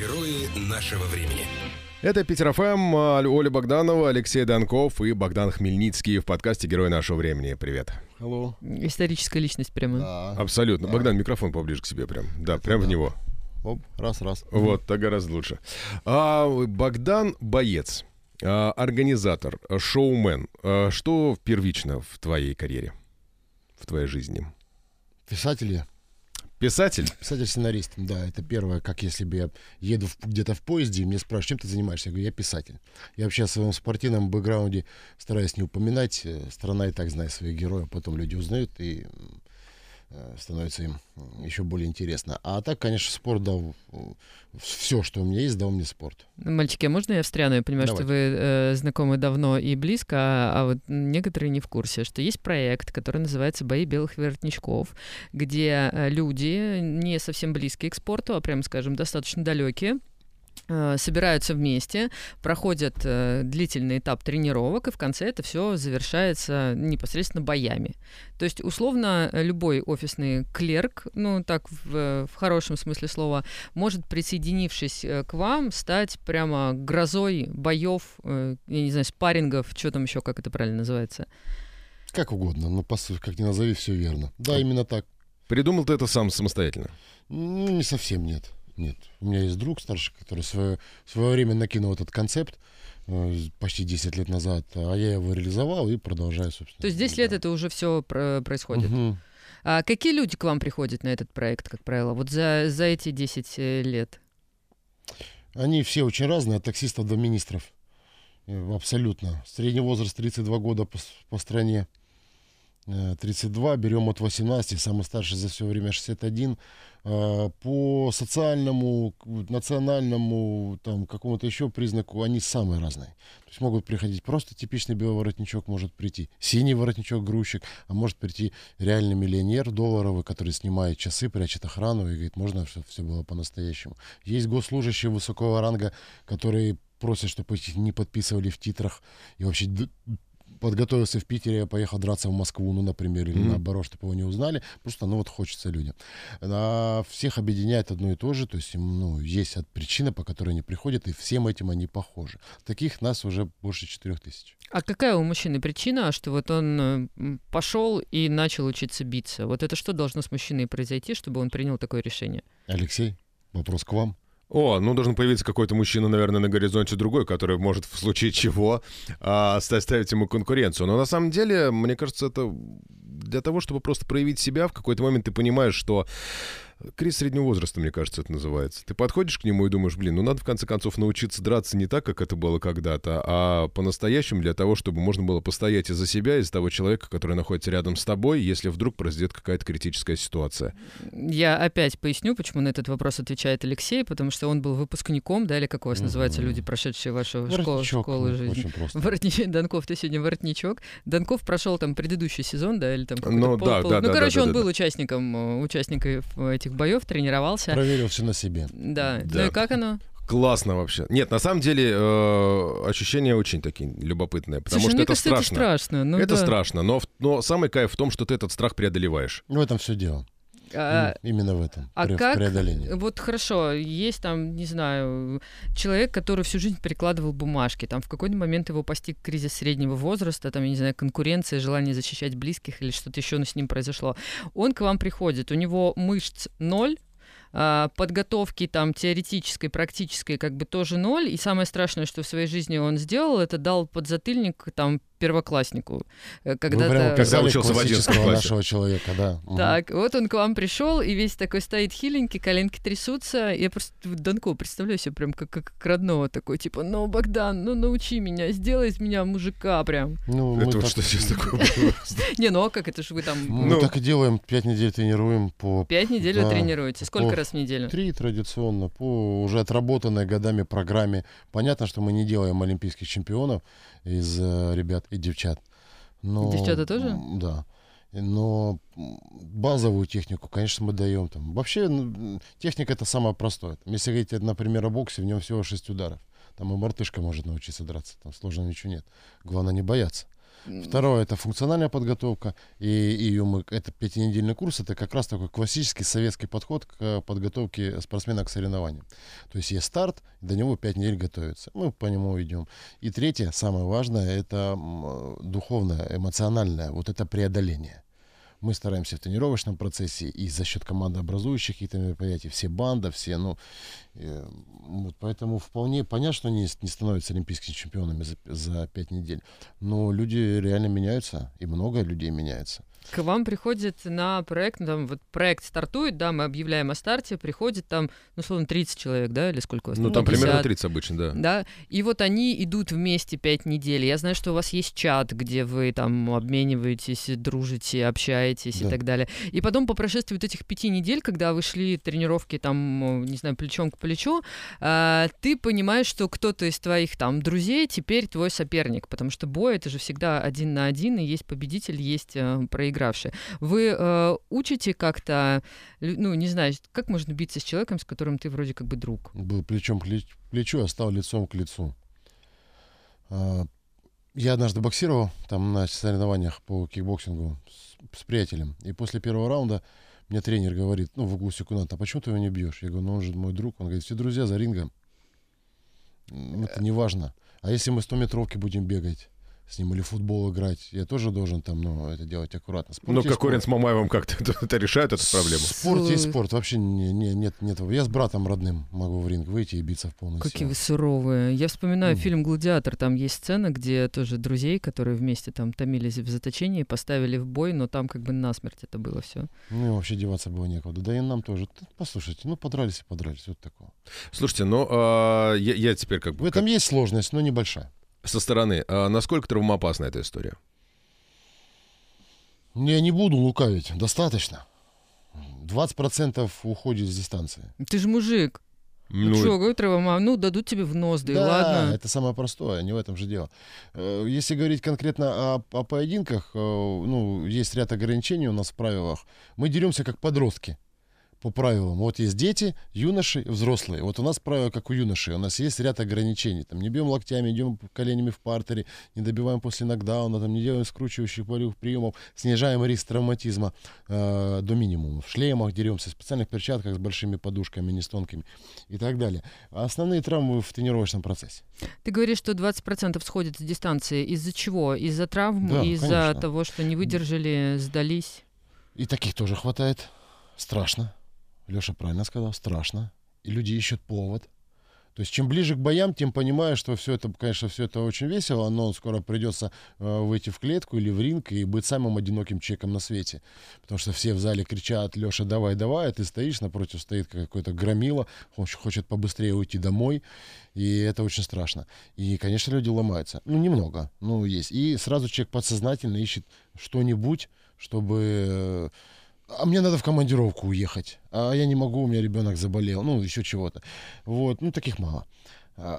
Герои нашего времени. Это Питер FM, Оля Богданова, Алексей Данков и Богдан Хмельницкий в подкасте «Герои нашего времени». Привет. Hello. Историческая личность прямо. Да. Абсолютно. Да. Богдан, микрофон поближе к себе прям. Да, это прям да. В него. Оп, раз-раз. Вот, так гораздо лучше. Богдан — боец, организатор, шоумен. Что первично в твоей карьере, в твоей жизни? Писатель я. Писатель? Писатель-сценарист, да. Это первое, как если бы я еду где-то в поезде, и мне спрашивают, чем ты занимаешься? Я говорю, я писатель. Я вообще о своем спортивном бэкграунде стараюсь не упоминать. Страна и так знает своих героев, потом люди узнают, и становится им еще более интересно. А так, конечно, спорт дал все, что у меня есть, дал мне спорт. Мальчики, а можно я встряну? Я понимаю, давайте. Что вы знакомы давно и близко, а вот некоторые не в курсе, что есть проект, который называется «Бои белых воротничков», где люди, не совсем близкие к спорту, а, прямо скажем, достаточно далекие, собираются вместе, проходят длительный этап тренировок, и в конце это все завершается непосредственно боями. То есть, условно, любой офисный клерк, ну, так в хорошем смысле слова, может, присоединившись к вам, стать прямо грозой боев, я не знаю, спаррингов, что там еще, как это правильно называется? Как угодно, но как ни назови, все верно. Да, именно так. Придумал ты это сам самостоятельно? Ну, не совсем, нет. Нет, у меня есть друг старший, который в свое время накинул этот концепт почти 10 лет назад, а я его реализовал и продолжаю, собственно. То есть 10 лет это уже все происходит? Угу. А какие люди к вам приходят на этот проект, как правило, вот за эти 10 лет? Они все очень разные, от таксистов до министров, абсолютно. Средний возраст 32 года по стране. 32, берем от 18, самый старший за все время 61. По социальному, национальному, там, какому-то еще признаку они самые разные. То есть могут приходить просто типичный белый воротничок, может прийти синий воротничок, грузчик, а может прийти реальный миллионер долларовый, который снимает часы, прячет охрану и говорит, можно, чтобы все было по-настоящему. Есть госслужащие высокого ранга, которые просят, чтобы их не подписывали в титрах и вообще... подготовился в Питере, поехал драться в Москву, ну, например, или наоборот, чтобы его не узнали. Просто, ну, вот хочется людям. А всех объединяет одно и то же, то есть, ну, есть причина, по которой они приходят, и всем этим они похожи. Таких нас уже больше 4000. А какая у мужчины причина, что вот он пошел и начал учиться биться? Вот это что должно с мужчиной произойти, чтобы он принял такое решение? Алексей, вопрос к вам. О, ну должен появиться какой-то мужчина, наверное, на горизонте другой, который может в случае чего составить ему конкуренцию. Но на самом деле, мне кажется, это для того, чтобы просто проявить себя. В какой-то момент ты понимаешь, что кризис среднего возраста, мне кажется, это называется. Ты подходишь к нему и думаешь, блин, ну надо в конце концов научиться драться не так, как это было когда-то, а по-настоящему для того, чтобы можно было постоять и за себя, и за того человека, который находится рядом с тобой, если вдруг произойдет какая-то критическая ситуация. Я опять поясню, почему на этот вопрос отвечает Алексей, потому что он был выпускником, да, или как у вас называются люди, прошедшие вашу школу жизни. Воротничок. Данков, ты сегодня воротничок. Данков прошел там предыдущий сезон, да, или там какой-то он был участником этих боев, тренировался. Проверил все на себе. Да. Да. Ну и как оно? Классно вообще. Нет, на самом деле ощущения очень такие любопытные, потому слушай, что это страшно. Это страшно. Ну, это да. Страшно, но самый кайф в том, что ты этот страх преодолеваешь. В этом все дело. Именно в этом, в преодолении. Вот хорошо, есть там, не знаю, человек, который всю жизнь перекладывал бумажки, там в какой-то момент его постиг кризис среднего возраста, там, я не знаю, конкуренция, желание защищать близких или что-то еще с ним произошло. Он к вам приходит, у него мышц 0, подготовки там теоретической, практической как бы тоже 0, и самое страшное, что в своей жизни он сделал, это дал подзатыльник там первокласснику. Когда учился в 11 классе. Нашего человека, да. Так, вот он к вам пришел, и весь такой стоит хиленький, коленки трясутся. Я просто Данко представляю себе прям как родного такой, типа, ну, Богдан, ну, научи меня, сделай из меня мужика прям. Ну, это вот что сейчас такое было. Не, ну, а как это же вы там... Мы так и делаем, 5 недель тренируем по... 5 недель вы тренируете? Сколько раз в неделю? 3 традиционно, по уже отработанной годами программе. Понятно, что мы не делаем олимпийских чемпионов из ребят и девчат. Но, девчата тоже? Да. Но базовую технику, конечно, мы даем там. Вообще техника это самое простое. Если говорить, например, о боксе, в нем всего 6 ударов. Там и мартышка может научиться драться. Там сложно ничего нет. Главное не бояться. Второе — это функциональная подготовка, и ее мы, это пятинедельный курс, это как раз такой классический советский подход к подготовке спортсмена к соревнованиям. То есть есть старт, до него 5 недель готовится, мы по нему идем. И третье, самое важное, это духовное, эмоциональное, вот это преодоление. Мы стараемся в тренировочном процессе и за счет командообразующих каких-то мероприятий, все банда, все, ну, вот поэтому вполне понятно, что они не становятся олимпийскими чемпионами за 5 недель, но люди реально меняются, и много людей меняется. К вам приходит на проект, там, вот проект стартует, да, мы объявляем о старте, приходит там, ну, условно, 30 человек, да, или сколько? Ну, там 50. Примерно 30 обычно, да. Да, и вот они идут вместе 5 недель. Я знаю, что у вас есть чат, где вы там обмениваетесь, дружите, общаетесь, да, и так далее. И потом по прошествии вот этих 5 недель, когда вы шли тренировки там, не знаю, плечом к плечу, ты понимаешь, что кто-то из твоих там друзей теперь твой соперник, потому что бой — это же всегда 1 на 1, и есть победитель, есть проигравший. Вы учите как-то, ну, не знаю, как можно биться с человеком, с которым ты вроде как бы друг? Был плечом к плечу, а стал лицом к лицу. Я однажды боксировал там на соревнованиях по кикбоксингу с приятелем, и после первого раунда мне тренер говорит, ну, в углу секунданта: почему ты его не бьешь? Я говорю: ну, он же мой друг. Он говорит: все друзья за рингом. Это не важно. А если мы 100-метровки будем бегать с ним или в футбол играть, я тоже должен там, ну, это делать аккуратно. Ну, Кокорин с Мамаевым как-то это решают эту проблему. Спорт и спорт. Вообще нет. Я с братом родным могу в ринг выйти и биться в полную силу. Какие вы суровые. Я вспоминаю фильм «Гладиатор». Там есть сцена, где тоже друзей, которые вместе там томились в заточении, поставили в бой, но там как бы насмерть это было все. Ну, вообще деваться было некуда. Да и нам тоже. Послушайте, ну, подрались и подрались. Вот такого. Слушайте, ну, я теперь как бы... В этом есть сложность, но небольшая. Со стороны, а насколько травмоопасна эта история? Я не буду лукавить. Достаточно. 20% уходит с дистанции. Ты же мужик. Ну, что, какой травма? Ну, дадут тебе в нос, да и ладно. Это самое простое, не в этом же дело. Если говорить конкретно о поединках, ну, есть ряд ограничений у нас в правилах. Мы деремся как подростки. По правилам. Вот есть дети, юноши, взрослые. Вот у нас правило как у юношей. У нас есть ряд ограничений. Там не бьем локтями, идем коленями в партере, не добиваем после нокдауна, там не делаем скручивающих полевых приемов, снижаем риск травматизма до минимума. В шлемах деремся, в специальных перчатках с большими подушками, не с тонкими и так далее. Основные травмы в тренировочном процессе. Ты говоришь, что 20% сходит с дистанции. Из-за чего? Из-за травм? Да, из-за того, что не выдержали, сдались? И таких тоже хватает. Страшно. Леша правильно сказал, страшно. И люди ищут повод. То есть чем ближе к боям, тем понимаешь, что все это, конечно, все это очень весело, но скоро придется выйти в клетку или в ринг и быть самым одиноким человеком на свете. Потому что все в зале кричат: Леша, давай, давай, а ты стоишь, напротив стоит какой-то громила, хочет побыстрее уйти домой, и это очень страшно. И, конечно, люди ломаются. Ну, немного, но есть. И сразу человек подсознательно ищет что-нибудь, чтобы... А мне надо в командировку уехать, а я не могу, у меня ребенок заболел, ну, еще чего-то. Вот, ну, таких мало.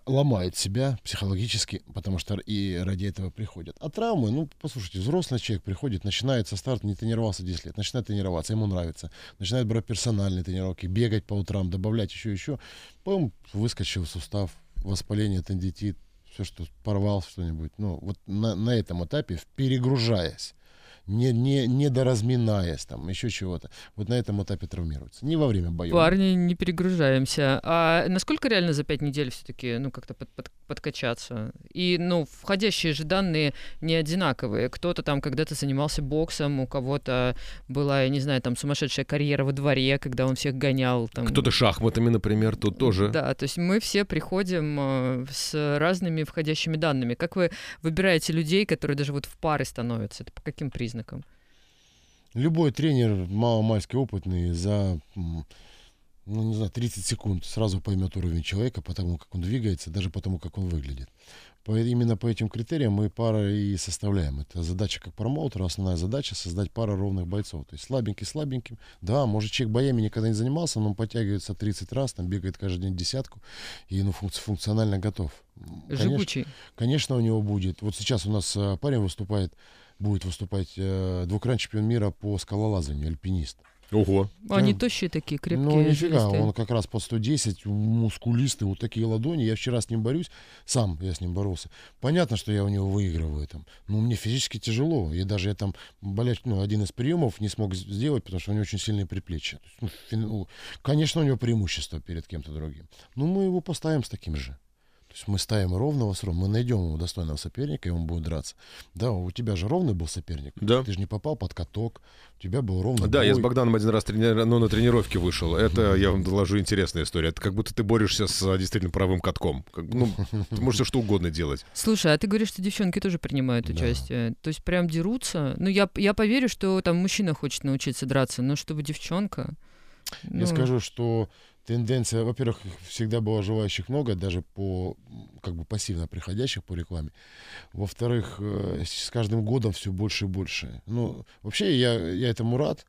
Ломает себя психологически, потому что и ради этого приходят. А травмы, ну, послушайте, взрослый человек приходит, начинает со старта, не тренировался 10 лет, начинает тренироваться, ему нравится, начинает брать персональные тренировки, бегать по утрам, добавлять еще. Потом выскочил сустав, воспаление, тендинит, все, что порвал что-нибудь. Ну, вот на этом этапе, перегружаясь, недоразминаясь, там, еще чего-то. Вот на этом этапе травмируется. Не во время боев. Парни, не перегружаемся. А насколько реально за 5 недель все-таки, ну, как-то подкачаться? И, ну, входящие же данные не одинаковые. Кто-то там когда-то занимался боксом, у кого-то была, я не знаю, там, сумасшедшая карьера во дворе, когда он всех гонял. Там... Кто-то шахматами, например, тут тоже. Да, то есть мы все приходим с разными входящими данными. Как вы выбираете людей, которые даже вот в пары становятся? Это по каким признакам? Любой тренер, маломальски опытный, за, ну, не знаю, 30 секунд сразу поймет уровень человека, потому как он двигается, даже потому как он выглядит. Именно по этим критериям мы пары и составляем. Это задача как промоутера, основная задача — создать пару ровных бойцов. То есть слабенький слабеньким. Да, может, человек боями никогда не занимался, но он подтягивается 30 раз, там бегает каждый день 10, и, ну, функционально готов. Жигучий. Конечно, у него будет. Вот сейчас у нас парень будет выступать двукратный чемпион мира по скалолазанию, альпинист. Ого. Они тощие такие, крепкие. Ну, нифига, он как раз по 110, мускулистый, вот такие ладони. Я вчера с ним борюсь, сам я с ним боролся. Понятно, что я у него выигрываю там, но мне физически тяжело. И даже я там один из приемов не смог сделать, потому что у него очень сильные предплечья. Конечно, у него преимущество перед кем-то другим. Но мы его поставим с таким же. То есть мы ставим ровного с ровным, мы найдем ему достойного соперника, и он будет драться. Да, у тебя же ровный был соперник. Да. Ты же не попал под каток, у тебя был ровный. Да, бой. Я с Богданом один раз на тренировке вышел. Это, я вам доложу, интересная история. Это как будто ты борешься с действительно правым катком. Ты можешь что угодно делать. Слушай, а ты говоришь, что девчонки тоже принимают участие. То есть прям дерутся. Ну, я поверю, что там мужчина хочет научиться драться, но чтобы девчонка... Я скажу, что... Тенденция, во-первых, всегда была желающих много, даже по пассивно приходящих по рекламе. Во-вторых, с каждым годом все больше и больше. Ну, вообще, я этому рад,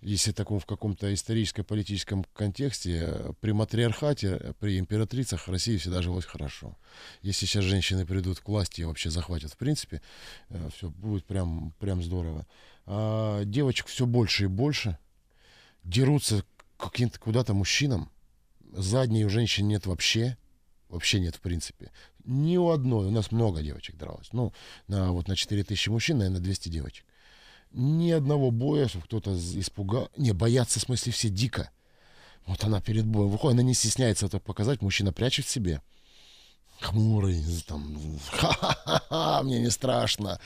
если в каком-то историческо-политическом контексте. При матриархате, при императрицах России всегда жилось хорошо. Если сейчас женщины придут к власти и вообще захватят, в принципе, все будет прям здорово. А девочек все больше и больше, дерутся каким-то куда-то мужчинам. Задней у женщин нет вообще. Вообще нет, в принципе. Ни у одной. У нас много девочек дралось. Ну, на 4000 мужчин, наверное, 200 девочек. Ни одного боя, чтобы кто-то испугал. Не, боятся, в смысле, все дико. Вот она перед боем выходит, она не стесняется это показать. Мужчина прячет в себе. Хмурый, там, ха-ха-ха, мне не страшно.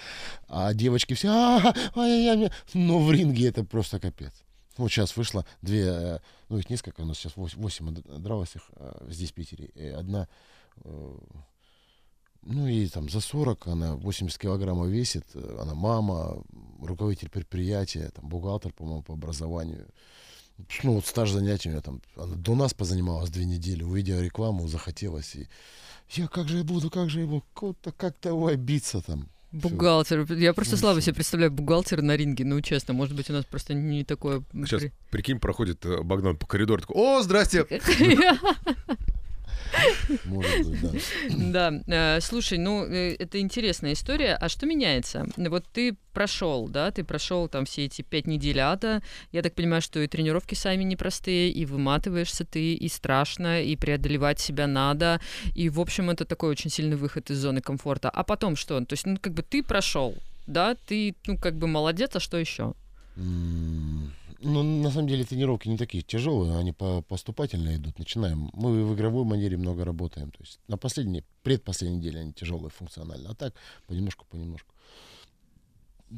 А девочки все, ай-яй-яй. Но в ринге это просто капец. Вот сейчас вышло две, ну их несколько, у нас сейчас 8 дралось их здесь, в Питере. И одна, за 40, она 80 килограммов весит, она мама, руководитель предприятия, там, бухгалтер, по-моему, по образованию. Ну, вот стаж занятий у меня там, она до нас позанималась 2 недели, увидела рекламу, захотелось. И я как же я буду, как-то его обидеться там. Бухгалтер. Я просто слабо себе представляю бухгалтера на ринге, честно. Может быть, у нас просто не такое... Сейчас, прикинь, проходит Богдан по коридору, такой: «О, здрасте!» Может быть, да. Да. Слушай, это интересная история. А что меняется? Вот ты прошел, да, там все эти 5 недель ада. Я так понимаю, что и тренировки сами непростые, и выматываешься ты, и страшно, и преодолевать себя надо. И, в общем, это такой очень сильный выход из зоны комфорта. А потом что? То есть, ты прошел, да, ты, молодец, а что еще? На самом деле тренировки не такие тяжелые, они поступательно идут. Начинаем. Мы в игровой манере много работаем. То есть на предпоследней неделе они тяжелые функционально. А так понемножку.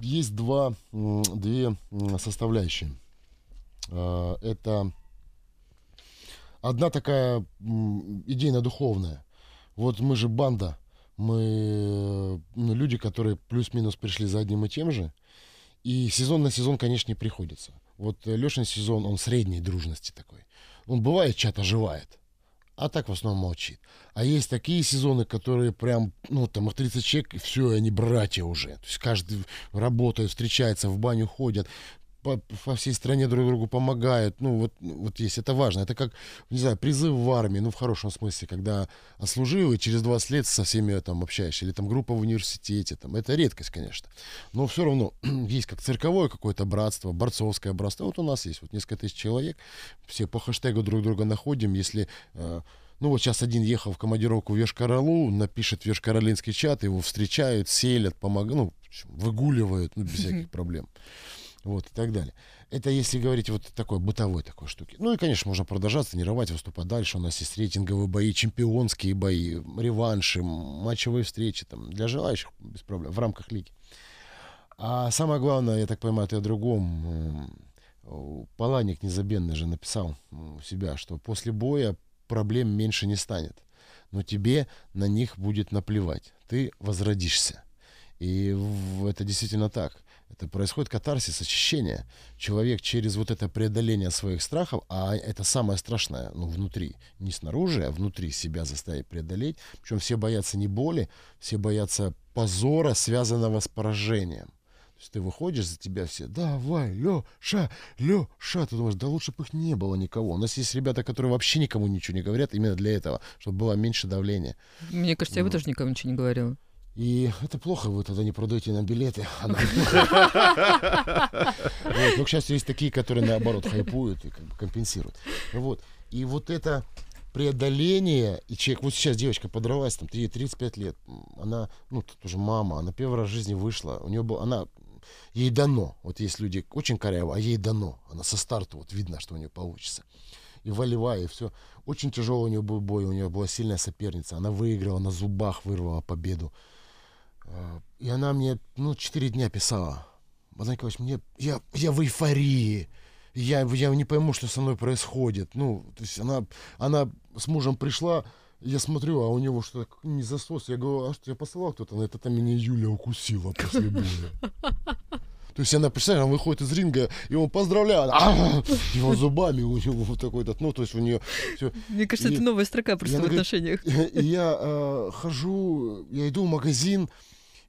Есть две составляющие. Это одна такая идейно-духовная. Вот мы же банда, мы люди, которые плюс-минус пришли за одним и тем же. И сезон на сезон, конечно, не приходится. Вот Лешин сезон, он средней дружности такой. Он бывает, чат оживает, а так в основном молчит. А есть такие сезоны, которые прям, их 30 человек, и все, они братья уже. То есть каждый работает, встречается, в баню ходят, по всей стране друг другу помогают. Вот есть, это важно. Это как, призыв в армии, в хорошем смысле, когда отслужил и через 20 лет со всеми там общаешься, или там группа в университете, там, это редкость, конечно. Но все равно есть как цирковое какое-то братство, борцовское братство. Вот у нас есть несколько тысяч человек, все по хэштегу друг друга находим, если... сейчас один ехал в командировку в Йошкар-Олу, напишет в йошкар-олинский чат, его встречают, селят, помогают, выгуливают, без всяких проблем. Вот и так далее. Это если говорить такой бытовой такой штуки. Ну и, конечно, можно продолжаться, тренировать, выступать дальше. У нас есть рейтинговые бои, чемпионские бои, реванши, матчевые встречи там, для желающих без проблем в рамках лиги. А самое главное, я так понимаю, это о другом. Паланик незабвенный же написал у себя, что после боя проблем меньше не станет, но тебе на них будет наплевать. Ты возродишься. И это действительно так. Это происходит катарсис, очищение. Человек через это преодоление своих страхов, а это самое страшное, внутри, не снаружи, а внутри себя заставить преодолеть. Причем все боятся не боли, все боятся позора, связанного с поражением. То есть ты выходишь, за тебя все: «Давай, Леша». Ты думаешь, да лучше бы их не было никого. У нас есть ребята, которые вообще никому ничего не говорят именно для этого, чтобы было меньше давления. Мне кажется, я бы тоже никому ничего не говорила. И это плохо, вы тогда не продаете нам билеты. Но, к счастью, есть такие, которые, наоборот, хайпуют и компенсируют. И вот это преодоление, и человек, вот сейчас девочка подралась, там, ей 35 лет, она, ну, тут уже мама, она первый раз в жизни вышла, у нее было, она, ей дано, вот есть люди очень коряво, а ей дано, она со старта, вот видно, что у нее получится. И волевая, и все. Очень тяжелый у нее был бой, у нее была сильная соперница, она выиграла, на зубах вырвала победу. И она мне, ну, 4 дня писала. Богдан Николаевич, я в эйфории. Я не пойму, что со мной происходит. Ну, то есть она с мужем пришла, я смотрю, а у него что-то не засос. Я говорю, а что, я посылал кто-то? Она, это там меня Юля укусила после боя. То есть она, представляешь, она выходит из ринга, и он поздравляет, его зубами, у него вот такой этот, ну, то есть у нее все. Мне кажется, это новая строка просто в отношениях. И я хожу, я иду в магазин,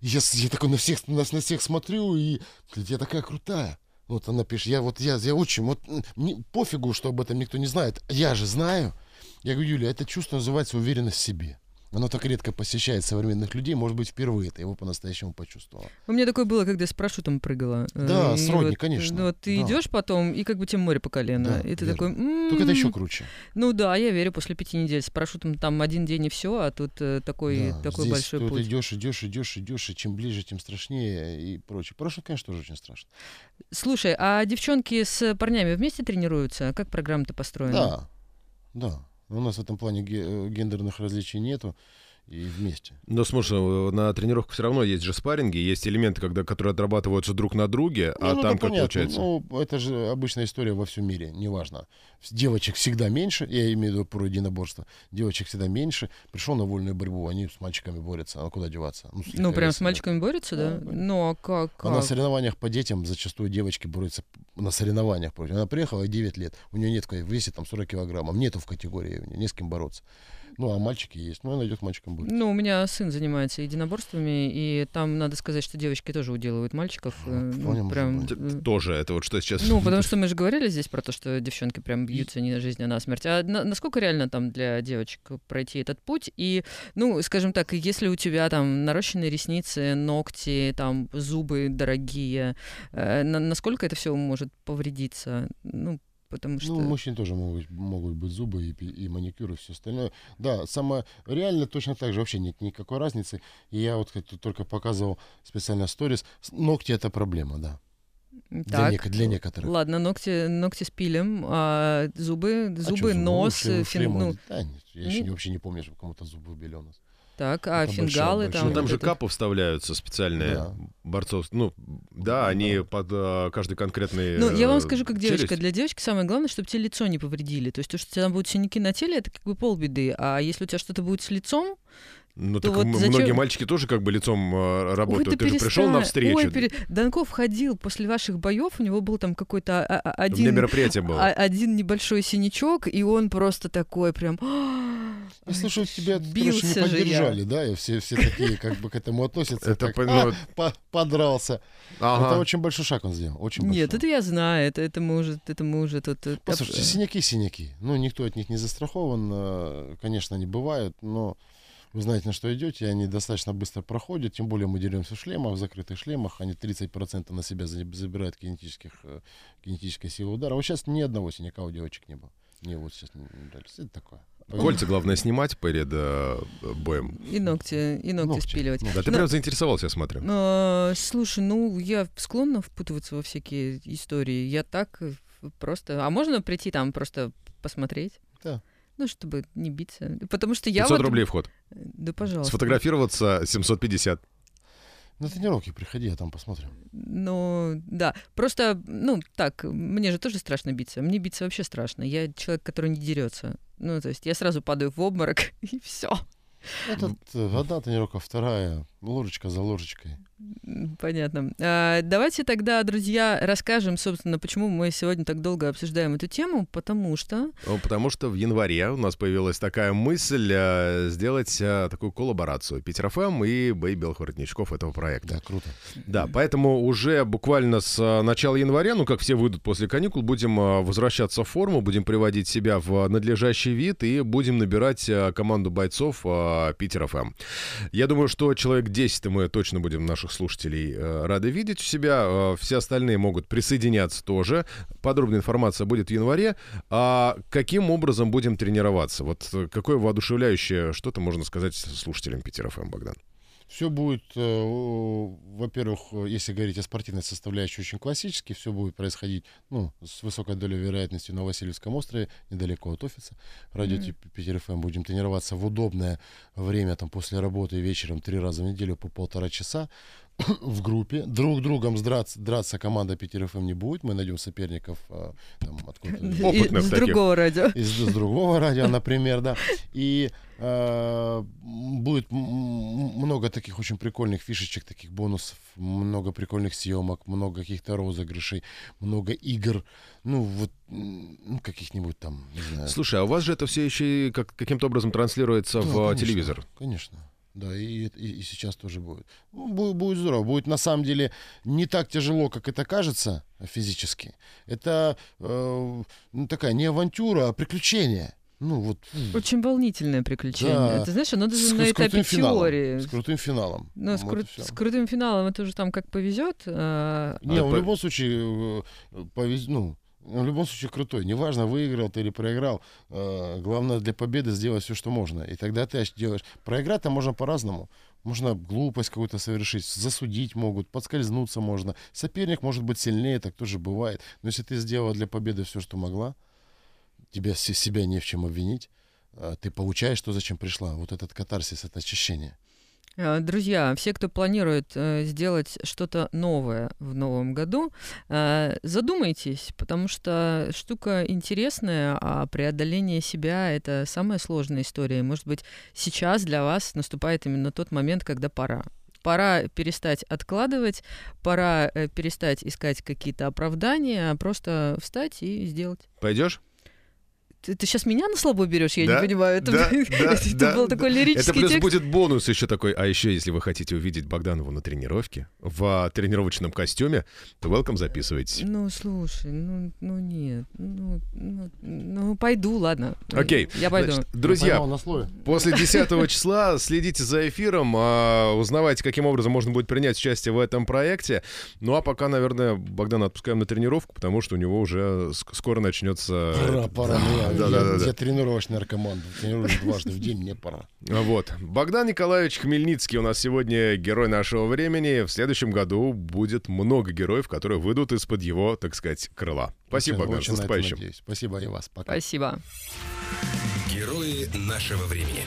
я такой на всех смотрю, и я такая крутая. Вот она пишет, я очень, вот пофигу, что об этом никто не знает, я же знаю. Я говорю, Юля, это чувство называется уверенность в себе. Оно так редко посещает современных людей, может быть, впервые ты его по-настоящему почувствовал. У меня такое было, когда я с парашютом прыгала. Да, с Родни, вот, конечно. Но ты идешь потом, и как бы тебе море по колено. Да, и ты такой... Только это еще круче. Ну да, я верю, после 5 недель. С парашютом там 1 день и все, а тут такой здесь большой путь. Идешь, и чем ближе, тем страшнее и прочее. Парашют, конечно, тоже очень страшно. Слушай, а девчонки с парнями вместе тренируются? Как программа-то построена? Да. У нас в этом плане гендерных различий нету. И вместе. Но слушай, на тренировках все равно есть же спарринги, есть элементы, которые отрабатываются друг на друге, ну, там как понятно. Получается? Ну, это же обычная история во всем мире, неважно. Девочек всегда меньше, я имею в виду про единоборство, девочек всегда меньше, пришел на вольную борьбу, они с мальчиками борются, а куда деваться? Ну прям с мальчиками борются, да? Ну, а как? А на соревнованиях по детям зачастую девочки борются на соревнованиях против. Она приехала, 9 лет, у нее нет, весит там 40 килограммов, нету в категории, у нее не с кем бороться. Ну, а мальчики есть. Ну, она идет мальчиком будет. Ну, у меня сын занимается единоборствами, и там надо сказать, что девочки тоже уделывают мальчиков. Ну, прям... Тоже это вот что сейчас... Ну, потому что мы же говорили здесь про то, что девчонки прям бьются не на жизнь, а на смерть. А насколько реально там для девочек пройти этот путь? И, ну, скажем так, если у тебя там нарощенные ресницы, ногти, там, зубы дорогие, насколько это все может повредиться? Ну, потому что... Ну, мужчин тоже могут быть зубы и маникюр, и все остальное. Да, самое реально точно так же, вообще нет никакой разницы. И я вот только показывал специально сторис. Ногти — это проблема, да. Для некоторых. Ладно, ногти спилим, а зубы, нос, фингал. Да, я еще вообще не помню, чтобы кому-то зуб выбили у нас. Так, а это фингалы большой, там... Ну, там же капы вставляются специальные, да. Борцов. Ну, да, они под каждый конкретный... Ну, я вам скажу, как челюсть. Девочка. Для девочки самое главное, чтобы тебе лицо не повредили. То есть то, что у тебя там будут синяки на теле, это как бы полбеды. А если у тебя что-то будет с лицом... Ну так вот многие зачем... мальчики тоже как бы лицом работают. Ой, ты же пришел навстречу. Данков ходил после ваших боев, у него был там какой-то один небольшой синячок, и он просто такой прям... Я слышу, тебя тоже не поддержали, да? И все такие как бы к этому относятся. Это как, подрался. Ага. Это очень большой шаг он сделал. Очень большой. Нет, это я знаю. Это мы уже тут... Послушайте, синяки. Ну, никто от них не застрахован. Конечно, они бывают, но... Вы знаете, на что идете, они достаточно быстро проходят, тем более мы деремся в шлемах, в закрытых шлемах, они 30% на себя забирают кинетической силы удара. Вот сейчас ни одного синяка у девочек не было. Не, вот сейчас не дали. Это такое. Кольца, главное, снимать перед боем. И ногти спиливать. Да, ты прям заинтересовался, я смотрю. Слушай, я склонна впутываться во всякие истории. Я так просто... А можно прийти там просто посмотреть? Да. Ну, чтобы не биться. Потому что я 500 вот... рублей вход. Да, пожалуйста. Сфотографироваться 750. На тренировки приходи, я там посмотрю. Ну, да. Просто, мне же тоже страшно биться. Мне биться вообще страшно. Я человек, который не дерется. Ну, то есть я сразу падаю в обморок, и все. Одна тренировка, вторая, ложечка за ложечкой. Понятно. Давайте тогда, друзья, расскажем, собственно, почему мы сегодня так долго обсуждаем эту тему, потому что в январе у нас появилась такая мысль сделать такую коллаборацию Питер FM и Бои белых воротничков этого проекта. Да, круто. Да, поэтому уже буквально с начала января, как все выйдут после каникул, будем возвращаться в форму, будем приводить себя в надлежащий вид и будем набирать команду бойцов Питер FM. Я думаю, что человек 10 мы точно будем наших слушателей рады видеть у себя. Все остальные могут присоединяться тоже. Подробная информация будет в январе. А каким образом будем тренироваться? Вот какое воодушевляющее что-то можно сказать слушателям Питер FM, Богдан? Все будет, во-первых, если говорить о спортивной составляющей, очень классически, все будет происходить, ну, с высокой долей вероятности на Васильевском острове, недалеко от офиса. Радио Питер ФМ будем тренироваться в удобное время, там, после работы вечером, 3 раза в неделю по 1,5 часа. В группе. Друг другом драться команда Питер ФМ не будет. Мы найдем соперников там, откуда-то. Опытных, с другого радио. С другого радио, например, да. И будет много таких очень прикольных фишечек, таких бонусов, много прикольных съемок, много каких-то розыгрышей, много игр. Ну, вот каких-нибудь там, не знаю. Слушай, а у вас же это все еще и каким-то образом транслируется, да, в конечно, телевизор? Конечно. Да, и сейчас тоже будет. Будет здорово. Будет, на самом деле, не так тяжело, как это кажется физически. Это такая не авантюра, а приключение. Ну, вот. Очень волнительное приключение. Да. Ты знаешь, оно даже на этапе теории. С крутым финалом. Но с крутым финалом это уже там как повезет. В любом случае, в любом случае крутой. Неважно, выиграл ты или проиграл. Главное для победы сделать все, что можно. И тогда ты делаешь. Проиграть-то можно по-разному. Можно глупость какую-то совершить. Засудить могут, подскользнуться можно. Соперник может быть сильнее, так тоже бывает. Но если ты сделала для победы все, что могла, себя не в чем обвинить. Ты получаешь то, зачем пришла. Вот этот катарсис, это очищение. Друзья, все, кто планирует сделать что-то новое в новом году, задумайтесь, потому что штука интересная, а преодоление себя — это самая сложная история. Может быть, сейчас для вас наступает именно тот момент, когда пора. Пора перестать откладывать, пора перестать искать какие-то оправдания, а просто встать и сделать. Пойдешь? Ты сейчас меня на слабо берешь, я не понимаю. Это был такой лирический текст. Это плюс будет бонус еще такой. А еще, если вы хотите увидеть Богданову на тренировке, в тренировочном костюме, то welcome, записывайтесь. Ну, слушай, нет. Пойду, ладно. Окей. Я пойду. Значит, друзья, после 10 числа следите за эфиром, узнавайте, каким образом можно будет принять участие в этом проекте. Ну, а пока, наверное, Богдана отпускаем на тренировку, потому что у него уже скоро начнется... Пора. Я тренировочный наркоман, тренируюсь дважды в день, мне пора. Вот. Богдан Николаевич Хмельницкий у нас сегодня герой нашего времени. В следующем году будет много героев, которые выйдут из-под его, так сказать, крыла. Спасибо, Богдан, с наступающим. Спасибо и вас. Пока. Спасибо. Герои нашего времени.